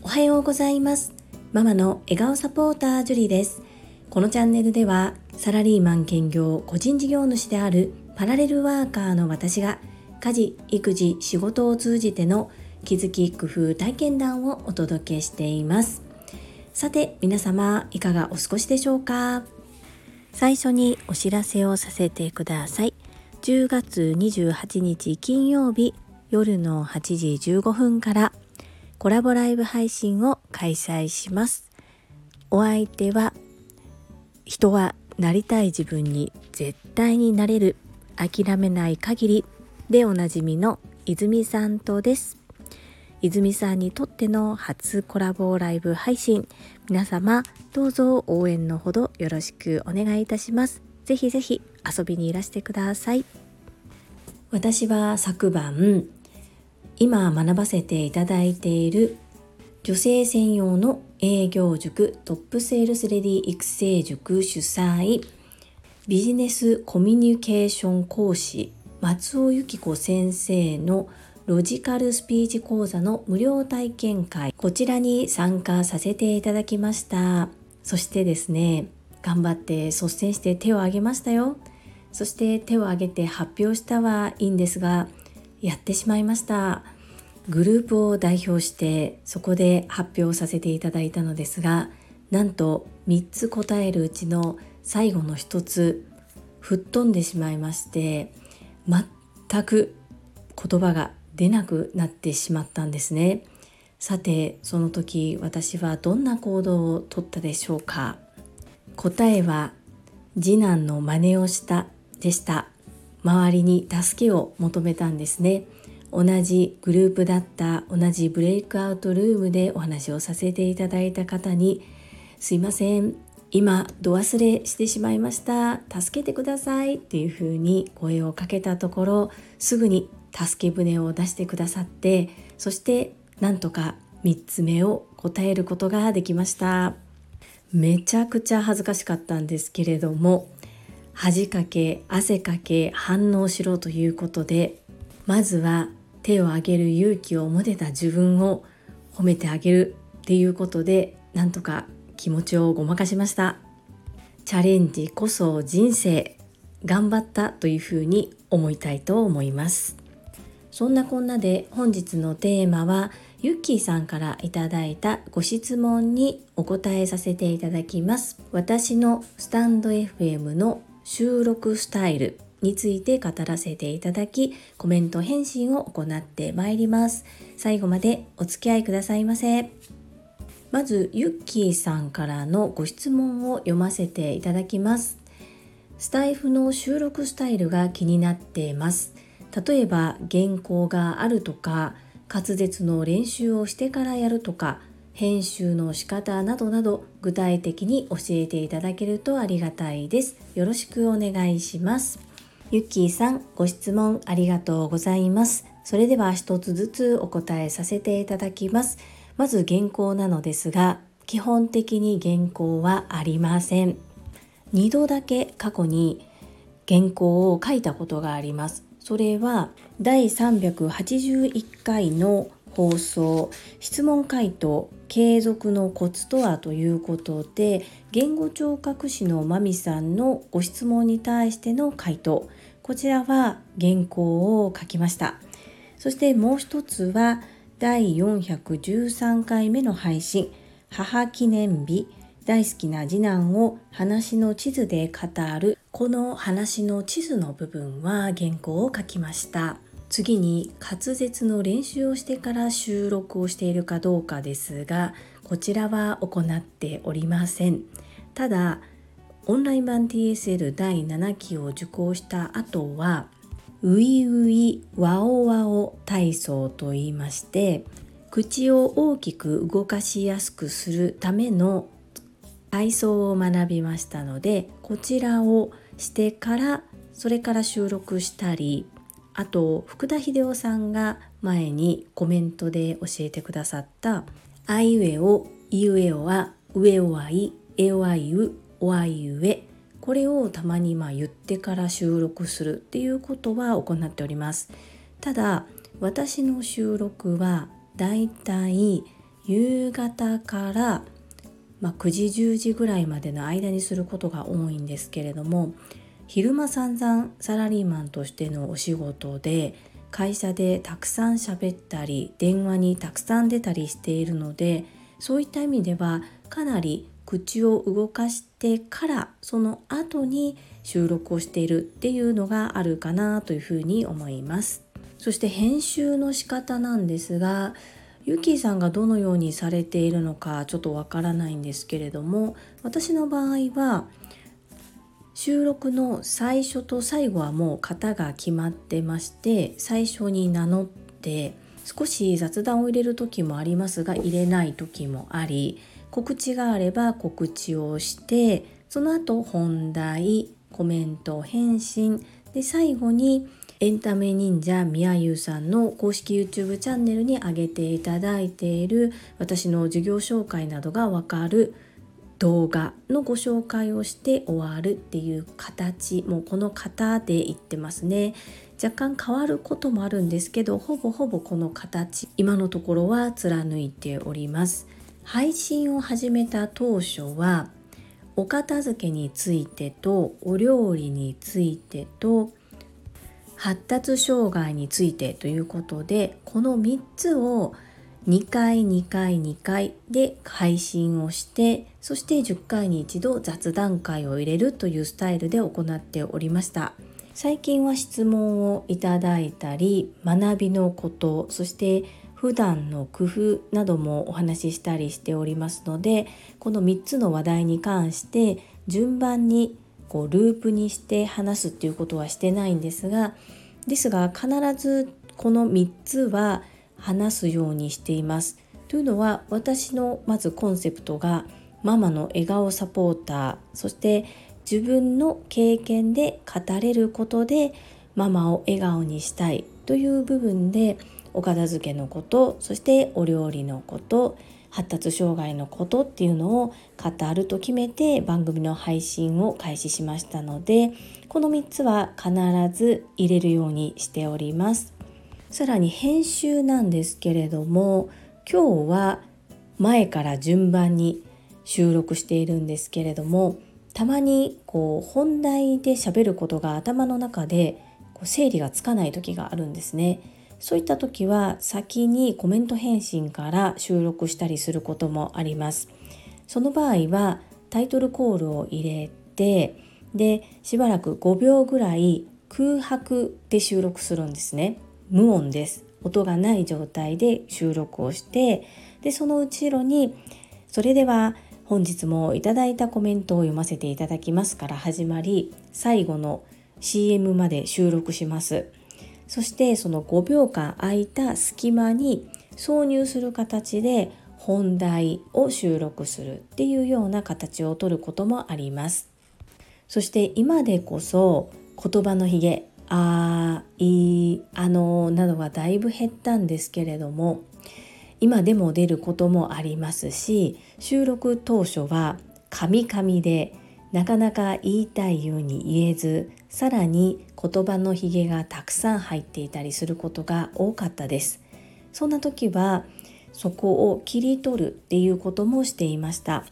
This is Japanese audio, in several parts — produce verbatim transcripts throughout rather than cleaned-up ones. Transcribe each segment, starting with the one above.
おはようございます。ママの笑顔サポータージュリです。このチャンネルではサラリーマン兼業個人事業主であるパラレルワーカーの私が家事・育児・仕事を通じての気づき・工夫・体験談をお届けしています。さて皆様いかがお過ごしでしょうか。最初にお知らせをさせてください。じゅうがつにじゅうはちにち金曜日夜のはちじじゅうごふんからコラボライブ配信を開催します。お相手は人はなりたい自分に絶対になれる諦めない限りでおなじみの泉さんとです。泉さんにとっての初コラボライブ配信、皆様どうぞ応援のほどよろしくお願いいたします。ぜひぜひ遊びにいらしてください。私は昨晩今学ばせていただいている女性専用の営業塾トップセールスレディ育成塾主催ビジネスコミュニケーション講師松尾由紀子先生のロジカルスピーチ講座の無料体験会、こちらに参加させていただきました。そしてですね、頑張って率先して手を挙げましたよ。そして手を挙げて発表したはいいんですが、やってしまいました。グループを代表してそこで発表させていただいたのですが、なんとみっつ答えるうちの最後のひとつ吹っ飛んでしまいまして、全く言葉が出なくなってしまったんですね。さてその時私はどんな行動をとったでしょうか。答えは次男の真似をしたでした。周りに助けを求めたんですね。同じグループだった同じブレイクアウトルームでお話をさせていただいた方に、すいません今度忘れしてしまいました、助けてくださいっていうふうに声をかけたところ、すぐに助け舟を出してくださって、そしてなんとかみっつめを答えることができました。めちゃくちゃ恥ずかしかったんですけれども、恥かけ汗かけ反応しろということで、まずは手を挙げる勇気を持てた自分を褒めてあげるっていうことで、なんとか気持ちをごまかしました。チャレンジこそ人生、頑張ったというふうに思いたいと思います。そんなこんなで本日のテーマはゆっきーさんからいただいたご質問にお答えさせていただきます。私のスタンド エフエム の収録スタイルについて語らせていただき、コメント返信を行ってまいります。最後までお付き合いくださいませ。まずゆっきーさんからのご質問を読ませていただきます。スタイフの収録スタイルが気になってます。例えば原稿があるとか、滑舌の練習をしてからやるとか、編集の仕方などなど具体的に教えていただけるとありがたいです。よろしくお願いします。ゆっきーさん、ご質問ありがとうございます。それでは一つずつお答えさせていただきます。まず原稿なのですが、基本的に原稿はありません。にどだけ過去に原稿を書いたことがあります。それはだいさんびゃくはちじゅういっかいの放送、質問回答継続のコツとはということで、言語聴覚士のまみさんのご質問に対しての回答、こちらは原稿を書きました。そしてもう一つはだいよんひゃくじゅうさんかいめの配信、母記念日、大好きな次男を話の地図で語る、この話の地図の部分は原稿を書きました。次に滑舌の練習をしてから収録をしているかどうかですが、こちらは行っておりません。ただオンライン版 ティーエスエル だいななきを受講した後はウイウイワオワオ体操といいまして、口を大きく動かしやすくするための体操を学びましたので、こちらをしてからそれから収録したり、あと福田秀夫さんが前にコメントで教えてくださったあいうえお、いうえおあ、うえおあい、えおあいう、おあいうえ、これをたまにまあ言ってから収録するっていうことは行っております。ただ私の収録はだいたい夕方から、まあ、くじじゅうじぐらいまでの間にすることが多いんですけれども、昼間散々サラリーマンとしてのお仕事で会社でたくさん喋ったり電話にたくさん出たりしているので、そういった意味ではかなり口を動かしてからその後に収録をしているっていうのがあるかなというふうに思います。そして編集の仕方なんですが、ゆきさんがどのようにされているのかちょっとわからないんですけれども、私の場合は収録の最初と最後はもう型が決まってまして、最初に名乗って少し雑談を入れる時もありますが入れない時もあり、告知があれば告知をして、その後本題、コメント返信で、最後にエンタメ忍者みやゆうさんの公式 YouTube チャンネルに上げていただいている私の授業紹介などがわかる動画のご紹介をして終わるっていう形、もうこの型でいってますね。若干変わることもあるんですけど、ほぼほぼこの形、今のところは貫いております。配信を始めた当初はお片付けについてとお料理についてと発達障害についてということで、このみっつをにかいにかいにかいで配信をして、そしてじゅっかいに一度雑談会を入れるというスタイルで行っておりました。最近は質問をいただいたり、学びのこと、そして普段の工夫などもお話ししたりしておりますので、このみっつの話題に関して順番にこうループにして話すっていうことはしてないんですが、ですが必ずこのみっつは話すようにしています。というのは、私のまずコンセプトがママの笑顔サポーター、そして自分の経験で語れることでママを笑顔にしたいという部分で、お片付けのこと、そしてお料理のこと、発達障害のことっていうのを語ると決めて番組の配信を開始しましたので、このみっつは必ず入れるようにしております。さらに編集なんですけれども、今日は前から順番に収録しているんですけれども、たまにこう本題で喋ることが頭の中でこう整理がつかない時があるんですね。そういった時は先にコメント返信から収録したりすることもあります。その場合はタイトルコールを入れて、でしばらくごびょうぐらい空白で収録するんですね。無音です。音がない状態で収録をして、でその後ろに、それでは本日もいただいたコメントを読ませていただきますから始まり、最後の シーエム まで収録します。そしてそのごびょうかん空いた隙間に挿入する形で本題を収録するっていうような形をとることもあります。そして今でこそ言葉のひげ、あー、いー、あのーなどがだいぶ減ったんですけれども、今でも出ることもありますし、収録当初はカミカミでなかなか言いたいように言えず、さらに言葉のひげがたくさん入っていたりすることが多かったです。そんな時はそこを切り取るっていうこともしていました。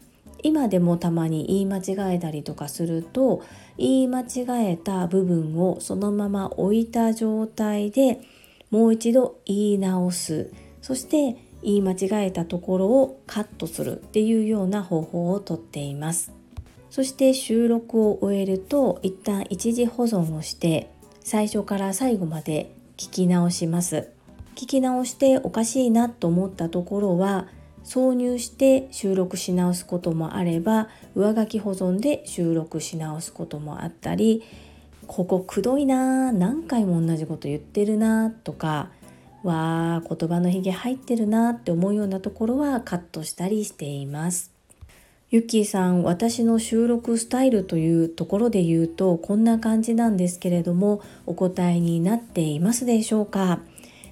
今でもたまに言い間違えたりとかすると、言い間違えた部分をそのまま置いた状態でもう一度言い直す、そして言い間違えたところをカットするっていうような方法をとっています。そして収録を終えると一旦一時保存をして最初から最後まで聞き直します。聞き直しておかしいなと思ったところは挿入して収録し直すこともあれば、上書き保存で収録し直すこともあったり、ここくどいなー、何回も同じこと言ってるなとか、わー言葉のひげ入ってるなって思うようなところはカットしたりしています。ゆきさん、私の収録スタイルというところで言うとこんな感じなんですけれども、お答えになっていますでしょうか？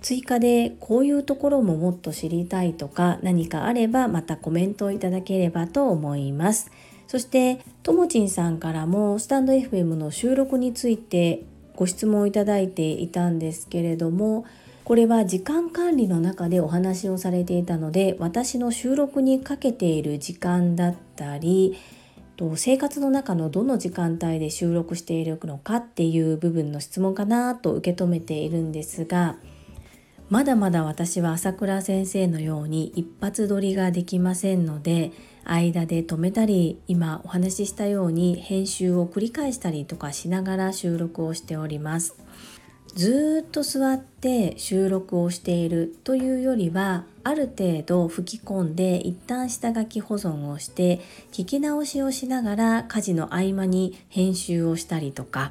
追加でこういうところももっと知りたいとか何かあれば、またコメントをいただければと思います。そしてともちんさんからもスタンド エフエム の収録についてご質問をいただいていたんですけれども、これは時間管理の中でお話をされていたので、私の収録にかけている時間だったり、生活の中のどの時間帯で収録しているのかっていう部分の質問かなと受け止めているんですが、まだまだ私は朝倉先生のように一発撮りができませんので、間で止めたり、今お話ししたように編集を繰り返したりとかしながら収録をしております。ずっと座って収録をしているというよりは、ある程度吹き込んで一旦下書き保存をして聞き直しをしながら、家事の合間に編集をしたりとか、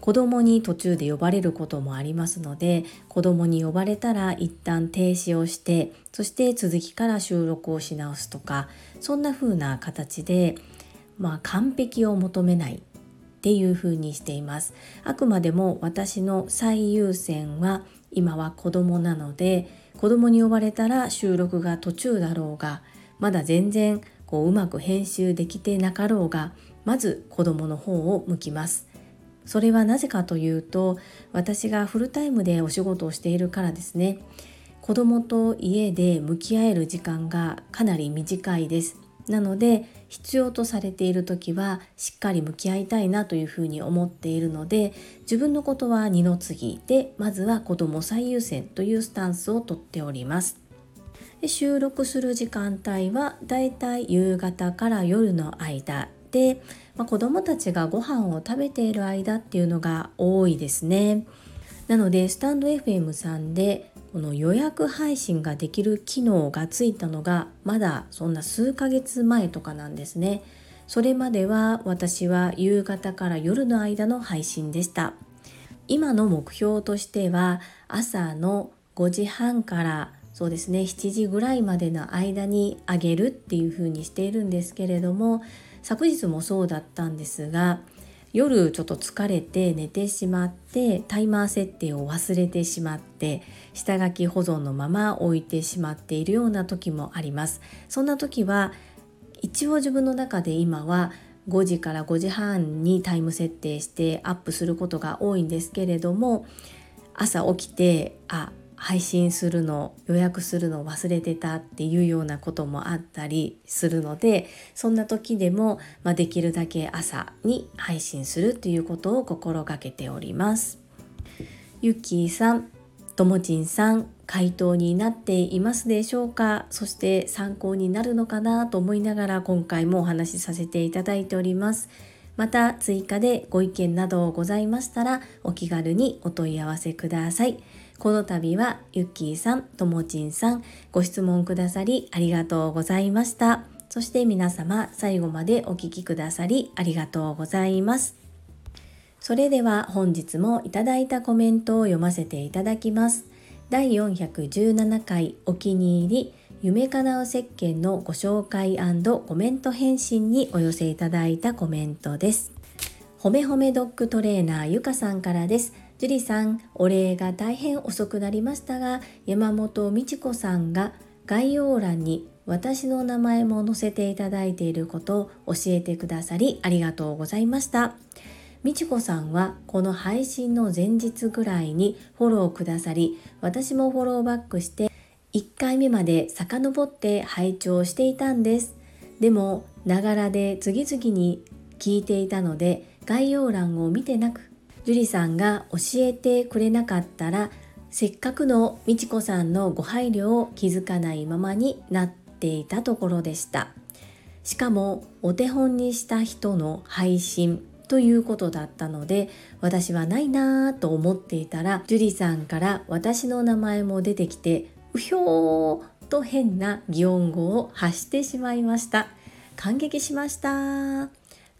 子供に途中で呼ばれることもありますので、子供に呼ばれたら一旦停止をして、そして続きから収録をし直すとか、そんな風な形で、まあ、完璧を求めないっていう風にしています。あくまでも私の最優先は今は子供なので、子供に呼ばれたら収録が途中だろうが、まだ全然こううまく編集できてなかろうが、まず子供の方を向きます。それはなぜかというと、私がフルタイムでお仕事をしているからですね。子供と家で向き合える時間がかなり短いです。なので必要とされている時はしっかり向き合いたいなというふうに思っているので、自分のことは二の次で、まずは子供最優先というスタンスをとっております。で、収録する時間帯はだいたい夕方から夜の間で、まあ、子供たちがご飯を食べている間っていうのが多いですね。なのでスタンド エフエム さんでこの予約配信ができる機能がついたのがまだそんな数ヶ月前とかなんですね。それまでは私は夕方から夜の間の配信でした。今の目標としては朝のごじはんからそうですねしちじぐらいまでの間に上げるっていう風にしているんですけれども、昨日もそうだったんですが、夜ちょっと疲れて寝てしまって、タイマー設定を忘れてしまって、下書き保存のまま置いてしまっているような時もあります。そんな時は一応自分の中で今はごじからごじはんにタイム設定してアップすることが多いんですけれども、朝起きてあ配信するの予約するの忘れてたっていうようなこともあったりするので、そんな時でも、まあ、できるだけ朝に配信するということを心がけております。ゆきさん、ともちんさん、回答になっていますでしょうか。そして参考になるのかなと思いながら今回もお話しさせていただいております。また追加でご意見などございましたらお気軽にお問い合わせください。この度はゆっきーさん、ともちんさん、ご質問くださりありがとうございました。そして皆様最後までお聞きくださりありがとうございます。それでは本日もいただいたコメントを読ませていただきます。第よんひゃくじゅうななかいお気に入り夢かなう石鹸のご紹介&コメント返信にお寄せいただいたコメントです。ほめほめドッグトレーナーゆかさんからです。ジュリさん、お礼が大変遅くなりましたが、山本美智子さんが概要欄に私の名前も載せていただいていることを教えてくださりありがとうございました。美智子さんはこの配信の前日ぐらいにフォローくださり、私もフォローバックしていっかいめまで遡って拝聴していたんです。でも、ながらで次々に聞いていたので概要欄を見てなく、ジュリさんが教えてくれなかったらせっかくのみちこさんのご配慮を気づかないままになっていたところでした。しかもお手本にした人の配信ということだったので、私はないなぁと思っていたらジュリさんから私の名前も出てきて、うひょーと変な擬音語を発してしまいました。感激しました。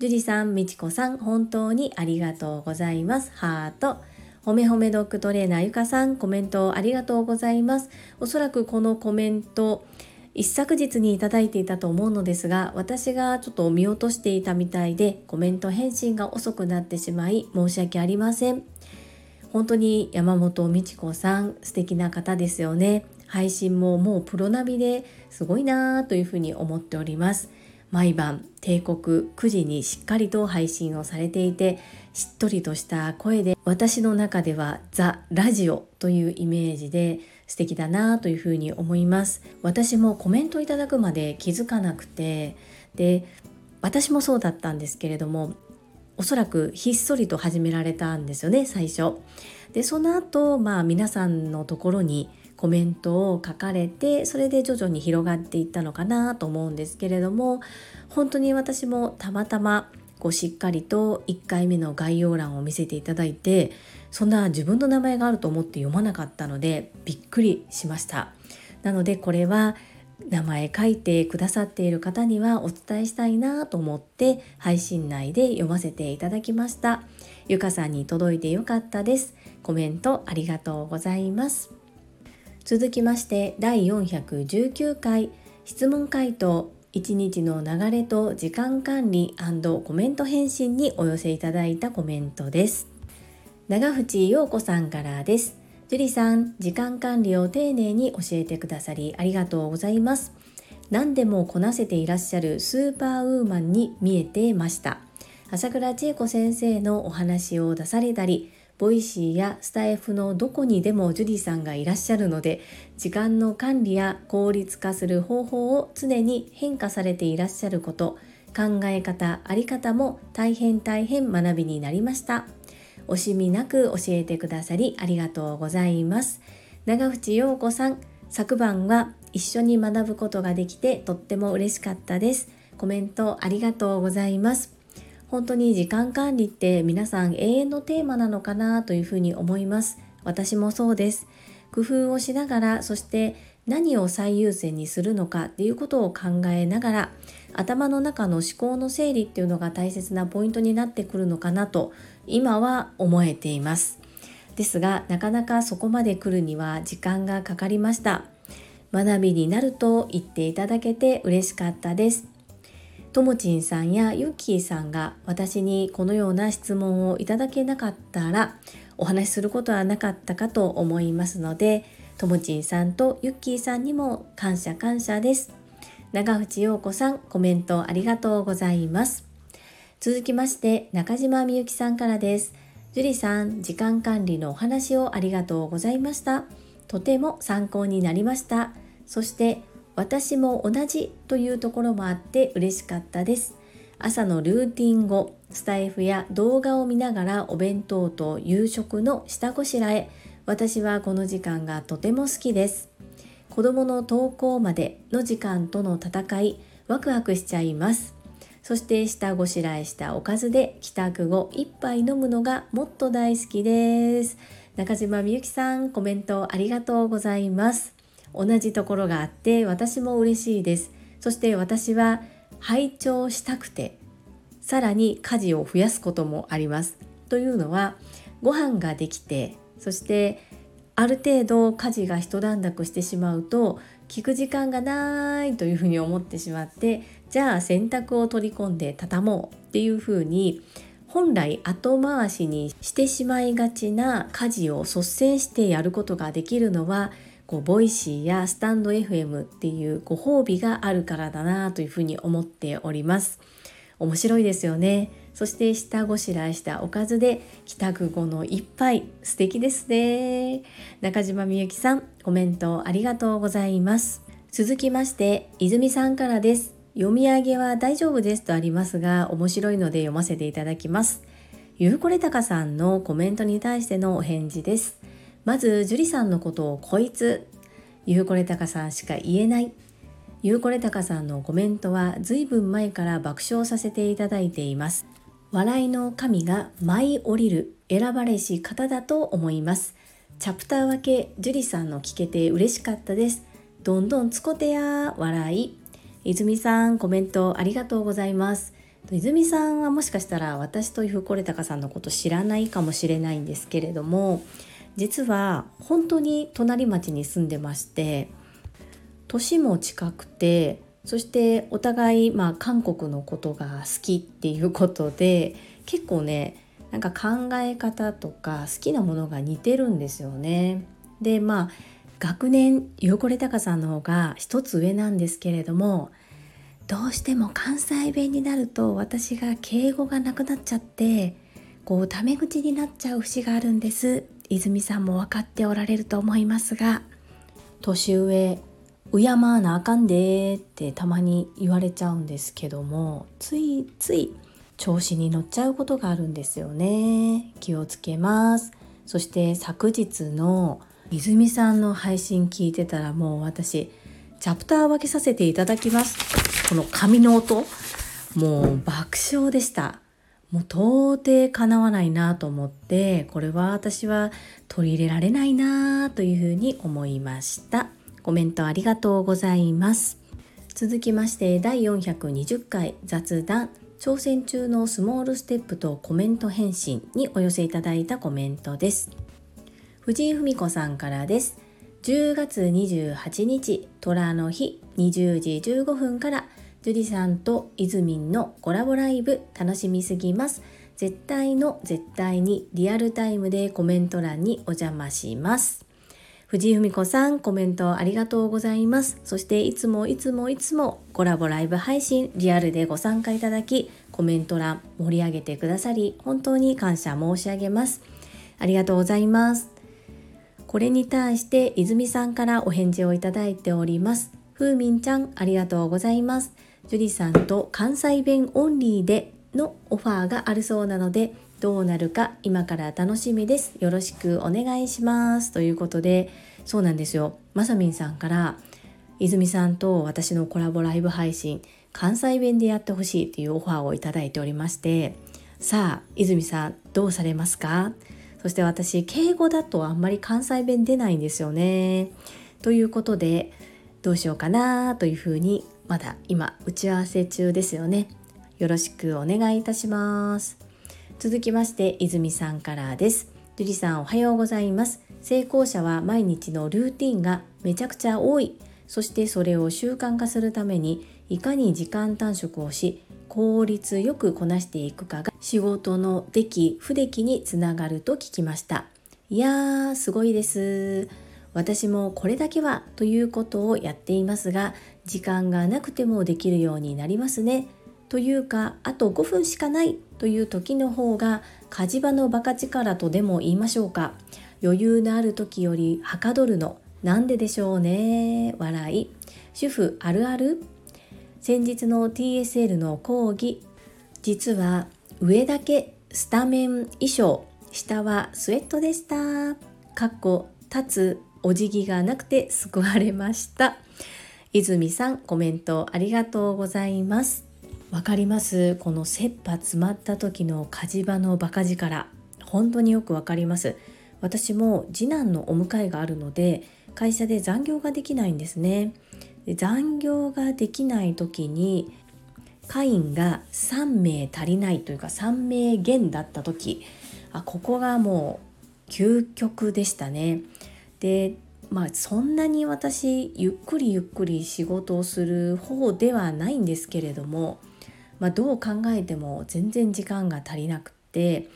ジュリさん、みちこさん、本当にありがとうございます。ハート。ほめほめドッグトレーナーゆかさん、コメントありがとうございます。おそらくこのコメント、一昨日にいただいていたと思うのですが、私がちょっと見落としていたみたいで、コメント返信が遅くなってしまい、申し訳ありません。本当に山本美智子さん、素敵な方ですよね。配信ももうプロ並みですごいなぁというふうに思っております。毎晩定刻くじにしっかりと配信をされていて、しっとりとした声で私の中ではザ・ラジオというイメージで素敵だなというふうに思います。私もコメントいただくまで気づかなくて、で私もそうだったんですけれども、おそらくひっそりと始められたんですよね、最初で。その後、まあ、皆さんのところにコメントを書かれて、それで徐々に広がっていったのかなと思うんですけれども、本当に私もたまたまこうしっかりといっかいめの概要欄を見せていただいて、そんな自分の名前があると思って読まなかったのでびっくりしました。なのでこれは名前書いてくださっている方にはお伝えしたいなと思って配信内で読ませていただきました。ゆかさんに届いてよかったです。コメントありがとうございます。続きましてだいよんひゃくじゅうきゅうかい、質問回答いちにちの流れと時間管理&コメント返信にお寄せいただいたコメントです。長渕陽子さんからです。ジュリさん、時間管理を丁寧に教えてくださりありがとうございます。何でもこなせていらっしゃるスーパーウーマンに見えてました。朝倉千恵子先生のお話を出されたり、ボイシーやスタイフのどこにでもジュリさんがいらっしゃるので、時間の管理や効率化する方法を常に変化されていらっしゃること、考え方、あり方も大変大変学びになりました。惜しみなく教えてくださりありがとうございます。長渕陽子さん、昨晩は一緒に学ぶことができてとっても嬉しかったです。コメントありがとうございます。本当に時間管理って皆さん永遠のテーマなのかなというふうに思います。私もそうです。工夫をしながら、そして何を最優先にするのかっていうことを考えながら、頭の中の思考の整理っていうのが大切なポイントになってくるのかなと今は思えています。ですがなかなかそこまで来るには時間がかかりました。学びになると言っていただけて嬉しかったです。ともちんさんやゆっきーさんが私にこのような質問をいただけなかったらお話しすることはなかったかと思いますので、ともちんさんとゆっきーさんにも感謝感謝です。長渕陽子さん、コメントありがとうございます。続きまして中島みゆきさんからです。ジュリさん、時間管理のお話をありがとうございました。とても参考になりました。そして私も同じというところもあって嬉しかったです。朝のルーティン後、スタイフや動画を見ながらお弁当と夕食の下ごしらえ、私はこの時間がとても好きです。子どもの登校までの時間との戦い、ワクワクしちゃいます。そして下ごしらえしたおかずで帰宅後一杯飲むのがもっと大好きです。中島みゆきさん、コメントありがとうございます。同じところがあって私も嬉しいです。そして私は拝聴したくてさらに家事を増やすこともあります。というのはご飯ができて、そしてある程度家事が一段落してしまうと聞く時間がないというふうに思ってしまって、じゃあ洗濯を取り込んで畳もうっていうふうに本来後回しにしてしまいがちな家事を率先してやることができるのはこうボイシーやスタンド エフエム っていうご褒美があるからだなというふうに思っております。面白いですよね。そして下ごしらえしたおかずで帰宅後の一杯、素敵ですね。中島みゆきさん、コメントありがとうございます。続きまして泉さんからです。読み上げは大丈夫ですとありますが、面白いので読ませていただきます。ゆうこれたかさんのコメントに対してのお返事です。まずジュリさんのことをこいつ、ゆうこれたかさんしか言えない。ゆうこれたかさんのコメントはずいぶん前から爆笑させていただいています。笑いの神が舞い降りる選ばれし方だと思います。チャプター分けジュリさんの聞けて嬉しかったです。どんどんつこてや笑い。泉さん、コメントありがとうございます。泉さんはもしかしたら私とゆうこれたかさんのこと知らないかもしれないんですけれども、実は本当に隣町に住んでまして、年も近くて、そしてお互い、まあ、韓国のことが好きっていうことで結構ね、なんか考え方とか好きなものが似てるんですよね。でまあ学年ゆうこれたかさんの方が一つ上なんですけれども、どうしても関西弁になると私が敬語がなくなっちゃってこうタメ口になっちゃう節があるんです。泉さんも分かっておられると思いますが、年上敬わなあかんでってたまに言われちゃうんですけども、ついつい調子に乗っちゃうことがあるんですよね。気をつけます。そして昨日の泉さんの配信聞いてたら、もう私チャプター分けさせていただきます。この紙の音、もう爆笑でした。もう到底かなわないなと思って、これは私は取り入れられないなというふうに思いました。コメントありがとうございます。続きましてだいよんひゃくにじゅっかい雑談、挑戦中のスモールステップとコメント返信にお寄せいただいたコメントです。藤井文子さんからです。じゅうがつにじゅうはちにち虎の日にじゅうじじゅうごふんからジュリさんとイズミンのコラボライブ楽しみすぎます。絶対の絶対にリアルタイムでコメント欄にお邪魔します。藤井文子さん、コメントありがとうございます。そしていつもいつもいつもコラボライブ配信リアルでご参加いただき、コメント欄盛り上げてくださり本当に感謝申し上げます。ありがとうございます。これに対して泉さんからお返事をいただいております。ふうみんちゃん、ありがとうございます。ジュリさんと関西弁オンリーでのオファーがあるそうなので、どうなるか今から楽しみです。よろしくお願いします。ということで、そうなんですよ、まさみんさんから泉さんと私のコラボライブ配信関西弁でやってほしいというオファーをいただいておりまして、さあ泉さんどうされますか。そして私敬語だとあんまり関西弁出ないんですよね。ということでどうしようかなというふうにまだ今打ち合わせ中ですよね。よろしくお願いいたします。続きまして泉さんからです。ジュリさんおはようございます。成功者は毎日のルーティンがめちゃくちゃ多い。そしてそれを習慣化するためにいかに時間短縮をし効率よくこなしていくかが仕事の出来不出来につながると聞きました。いやーすごいです。私もこれだけはということをやっていますが、時間がなくてもできるようになりますね。というかあとごふんしかないという時の方が火事場のバカ力とでも言いましょうか、余裕のある時よりはかどるのなんででしょうね。笑い。主婦あるある。先日の ティーエスエル の講義、実は上だけスタメン衣装、下はスウェットでした。かっこ立つお辞儀がなくて救われました。泉さんコメントありがとうございます。わかります。この切羽詰まった時の火事場のバカ力、本当によくわかります。私も次男のお迎えがあるので会社で残業ができないんですね。で、残業ができない時に会員がさんめい足りないというかさんめいげんだった時、あ、ここがもう究極でしたね。で、まあそんなに私ゆっくりゆっくり仕事をする方ではないんですけれども、まあ、どう考えても全然時間が足りなくて、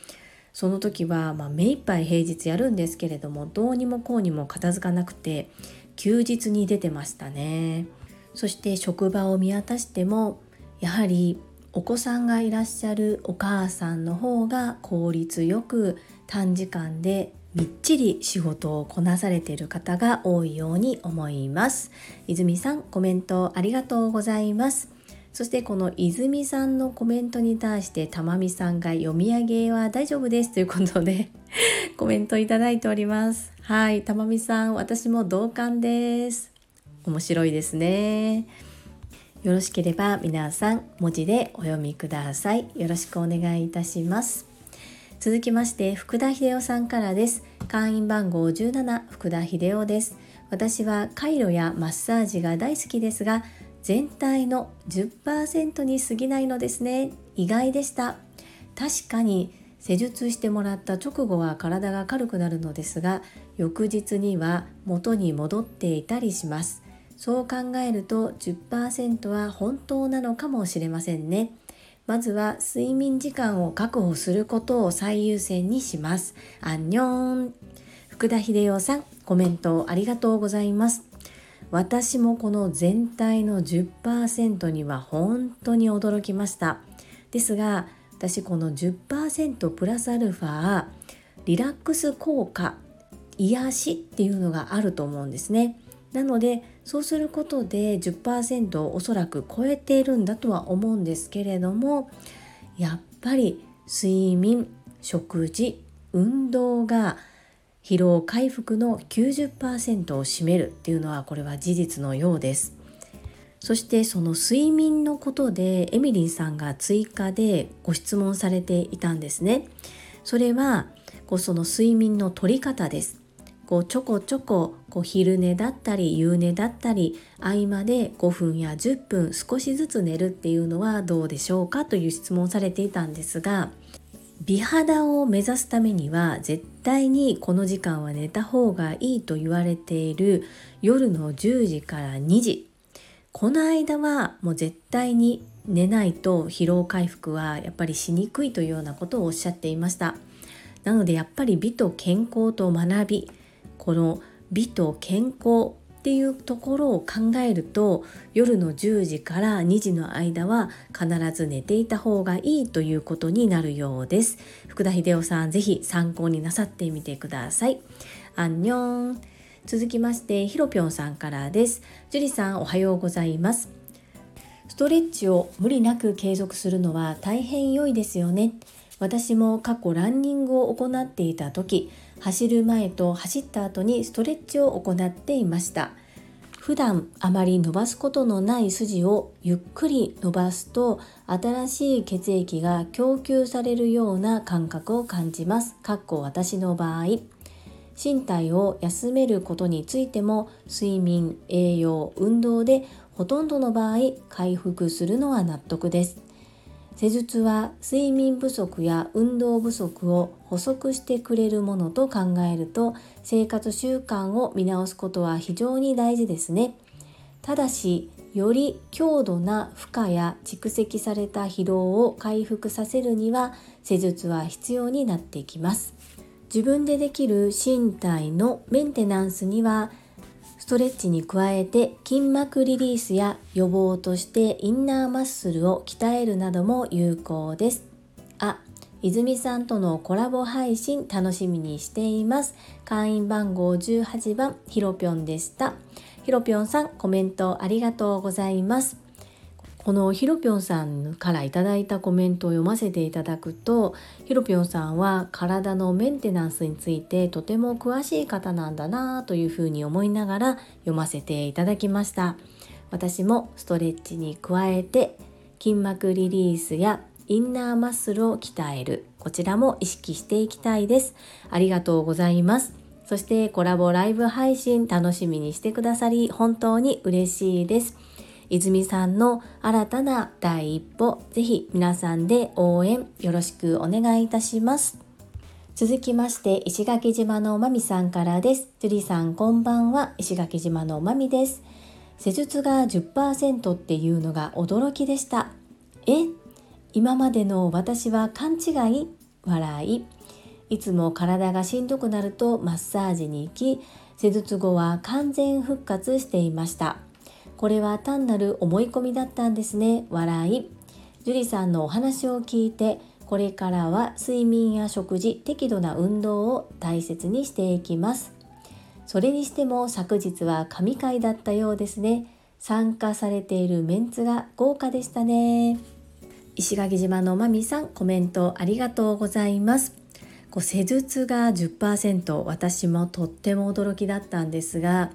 その時はまあ目いっぱい平日やるんですけれども、どうにもこうにも片付かなくて休日に出てましたね。そして職場を見渡してもやはりお子さんがいらっしゃるお母さんの方が効率よく短時間でみっちり仕事をこなされている方が多いように思います。泉さんコメントありがとうございます。そしてこの泉さんのコメントに対してたまみさんが読み上げは大丈夫ですということでコメントいただいております。はい、たまみさん私も同感です。面白いですね。よろしければ皆さん文字でお読みください。よろしくお願いいたします。続きまして福田秀夫さんからです。会員番号じゅうなな福田秀夫です。私はカイロやマッサージが大好きですが、全体の じゅっパーセント に過ぎないのですね。意外でした。確かに施術してもらった直後は体が軽くなるのですが、翌日には元に戻っていたりします。そう考えると じゅっパーセント は本当なのかもしれませんね。まずは睡眠時間を確保することを最優先にします。アンニョン。福田秀夫さんコメントありがとうございます。私もこの全体の じゅっパーセント には本当に驚きました。ですが、私この じゅっパーセント プラスアルファリラックス効果、癒しっていうのがあると思うんですね。なのでそうすることで じゅっパーセント をおそらく超えているんだとは思うんですけれども、やっぱり睡眠、食事、運動が疲労回復の きゅうじゅっパーセント を占めるっていうのはこれは事実のようです。そしてその睡眠のことでエミリンさんが追加でご質問されていたんですね。それはこうその睡眠の取り方です。こうちょこちょこ、こう昼寝だったり夕寝だったり合間でごふんやじゅっぷん少しずつ寝るっていうのはどうでしょうかという質問をされていたんですが、美肌を目指すためには絶対にこの時間は寝た方がいいと言われている夜のじゅうじからにじ、この間はもう絶対に寝ないと疲労回復はやっぱりしにくいというようなことをおっしゃっていました。なのでやっぱり美と健康と学び、この美と健康っていうところを考えると夜のじゅうじからにじの間は必ず寝ていた方がいいということになるようです。福田秀夫さん、ぜひ参考になさってみてください。アンニョン。続きましてひろぴょんさんからです。ジュリさん、おはようございます。ストレッチを無理なく継続するのは大変良いですよね。私も過去ランニングを行っていた時、走る前と走った後にストレッチを行っていました。普段あまり伸ばすことのない筋をゆっくり伸ばすと新しい血液が供給されるような感覚を感じます。かっこ私の場合、身体を休めることについても睡眠、栄養、運動でほとんどの場合回復するのは納得です。施術は睡眠不足や運動不足を補足してくれるものと考えると生活習慣を見直すことは非常に大事ですね。ただし、より強度な負荷や蓄積された疲労を回復させるには施術は必要になってきます。自分でできる身体のメンテナンスにはストレッチに加えて筋膜リリースや予防としてインナーマッスルを鍛えるなども有効です。あ、泉さんとのコラボ配信楽しみにしています。会員番号じゅうはちばん、ひろぴょんでした。ひろぴょんさん、コメントありがとうございます。このひろぴょんさんからいただいたコメントを読ませていただくと、ひろぴょんさんは体のメンテナンスについてとても詳しい方なんだなというふうに思いながら読ませていただきました。私もストレッチに加えて筋膜リリースやインナーマッスルを鍛える、こちらも意識していきたいです。ありがとうございます。そしてコラボライブ配信楽しみにしてくださり本当に嬉しいです。泉さんの新たな第一歩、ぜひ皆さんで応援よろしくお願いいたします。続きまして石垣島のまみさんからです。ジュリさん、こんばんは。石垣島のまみです。施術が じゅっパーセント っていうのが驚きでした。え、今までの私は勘違い笑い。いつも体がしんどくなるとマッサージに行き、施術後は完全復活していました。これは単なる思い込みだったんですね笑い。ジュリさんのお話を聞いて、これからは睡眠や食事、適度な運動を大切にしていきます。それにしても昨日は神回だったようですね。参加されているメンツが豪華でしたね。石垣島のまみさん、コメントありがとうございます。こう施術が じゅっパーセント、 私もとっても驚きだったんですが、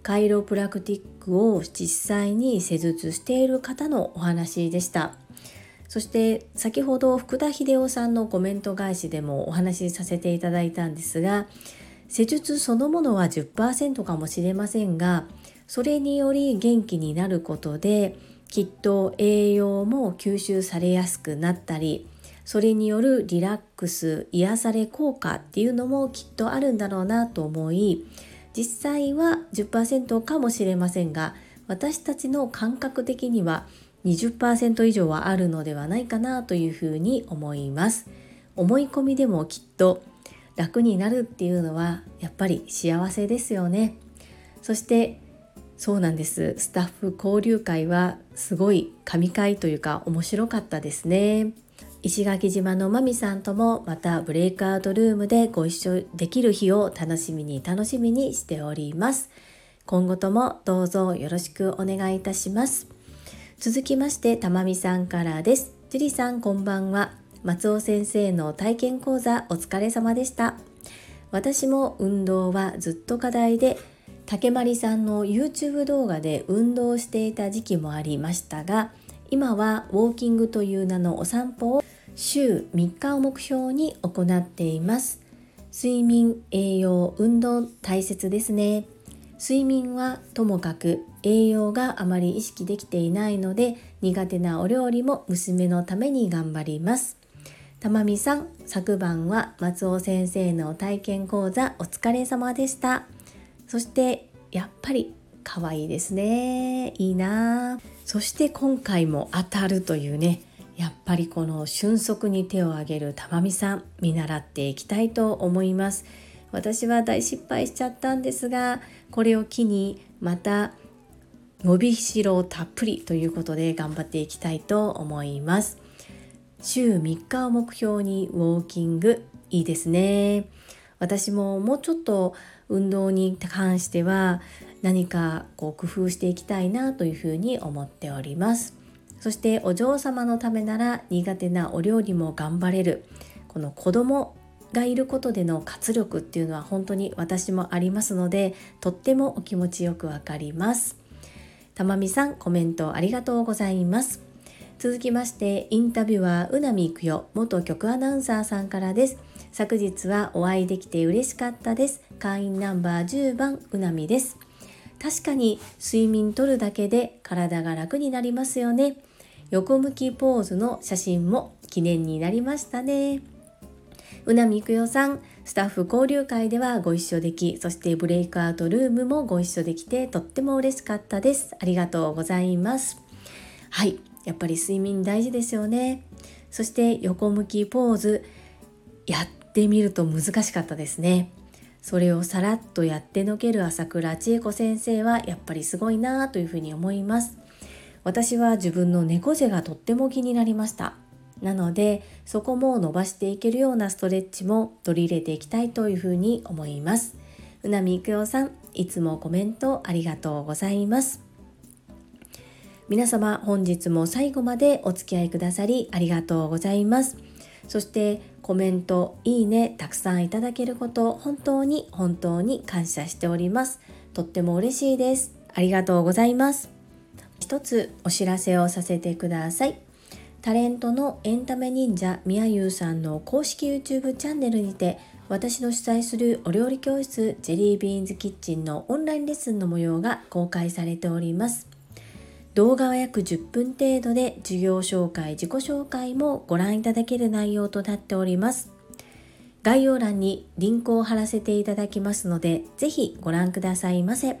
カイロプラクティックを実際に施術している方のお話でした。そして先ほど福田秀夫さんのコメント返しでもお話しさせていただいたんですが、施術そのものは じゅっパーセント かもしれませんが、それにより元気になることできっと栄養も吸収されやすくなったり、それによるリラックス、癒され効果っていうのもきっとあるんだろうなと思い、実際は じゅっパーセント かもしれませんが、私たちの感覚的には にじゅっパーセント 以上はあるのではないかなというふうに思います。思い込みでもきっと楽になるっていうのはやっぱり幸せですよね。そしてそうなんです。スタッフ交流会はすごい神回というか面白かったですね。石垣島のまみさんともまたブレイクアウトルームでご一緒できる日を楽しみに楽しみにしております。今後ともどうぞよろしくお願いいたします。続きましてたまみさんからです。ジュリさんこんばんは。松尾先生の体験講座お疲れ様でした。私も運動はずっと課題で、竹まりさんの YouTube 動画で運動をしていた時期もありましたが、今はウォーキングという名のお散歩を週みっかを目標に行っています。睡眠、栄養、運動大切ですね。睡眠はともかく栄養があまり意識できていないので、苦手なお料理も娘のために頑張ります。たまみさん、昨晩は松尾先生の体験講座お疲れ様でした。そしてやっぱり可愛いですね。いいな。そして今回も当たるというね、やっぱりこの俊足に手を挙げるたまみさん、見習っていきたいと思います。私は大失敗しちゃったんですが、これを機にまた伸びしろたっぷりということで頑張っていきたいと思います。週みっかを目標にウォーキング、いいですね。私ももうちょっと運動に関しては何かこう工夫していきたいなというふうに思っております。そしてお嬢様のためなら苦手なお料理も頑張れる、この子供がいることでの活力っていうのは本当に私もありますので、とってもお気持ちよくわかります。たまみさん、コメントありがとうございます。続きましてインタビュアーうなみいくよ元局アナウンサーさんからです。昨日はお会いできて嬉しかったです。会員ナンバーじゅうばんうなみです。確かに睡眠とるだけで体が楽になりますよね。横向きポーズの写真も記念になりましたね。うなみいくよさん、スタッフ交流会ではご一緒でき、そしてブレイクアウトルームもご一緒できてとっても嬉しかったです。ありがとうございます。はい、やっぱり睡眠大事ですよね。そして横向きポーズやってみると難しかったですね。それをさらっとやってのける朝倉千恵子先生はやっぱりすごいなというふうに思います。私は自分の猫背がとっても気になりました。なのでそこも伸ばしていけるようなストレッチも取り入れていきたいというふうに思います。うなみいくよさん、いつもコメントありがとうございます。皆様、本日も最後までお付き合いくださりありがとうございます。そしてコメント、いいねたくさんいただけること本当に本当に感謝しております。とっても嬉しいです。ありがとうございます。一つお知らせをさせてください。タレントのエンタメ忍者みやゆうさんの公式 YouTube チャンネルにて、私の主催するお料理教室ジェリービーンズキッチンのオンラインレッスンの模様が公開されております。動画は約じゅっぷん程度で、授業紹介、自己紹介もご覧いただける内容となっております。概要欄にリンクを貼らせていただきますので、ぜひご覧くださいませ。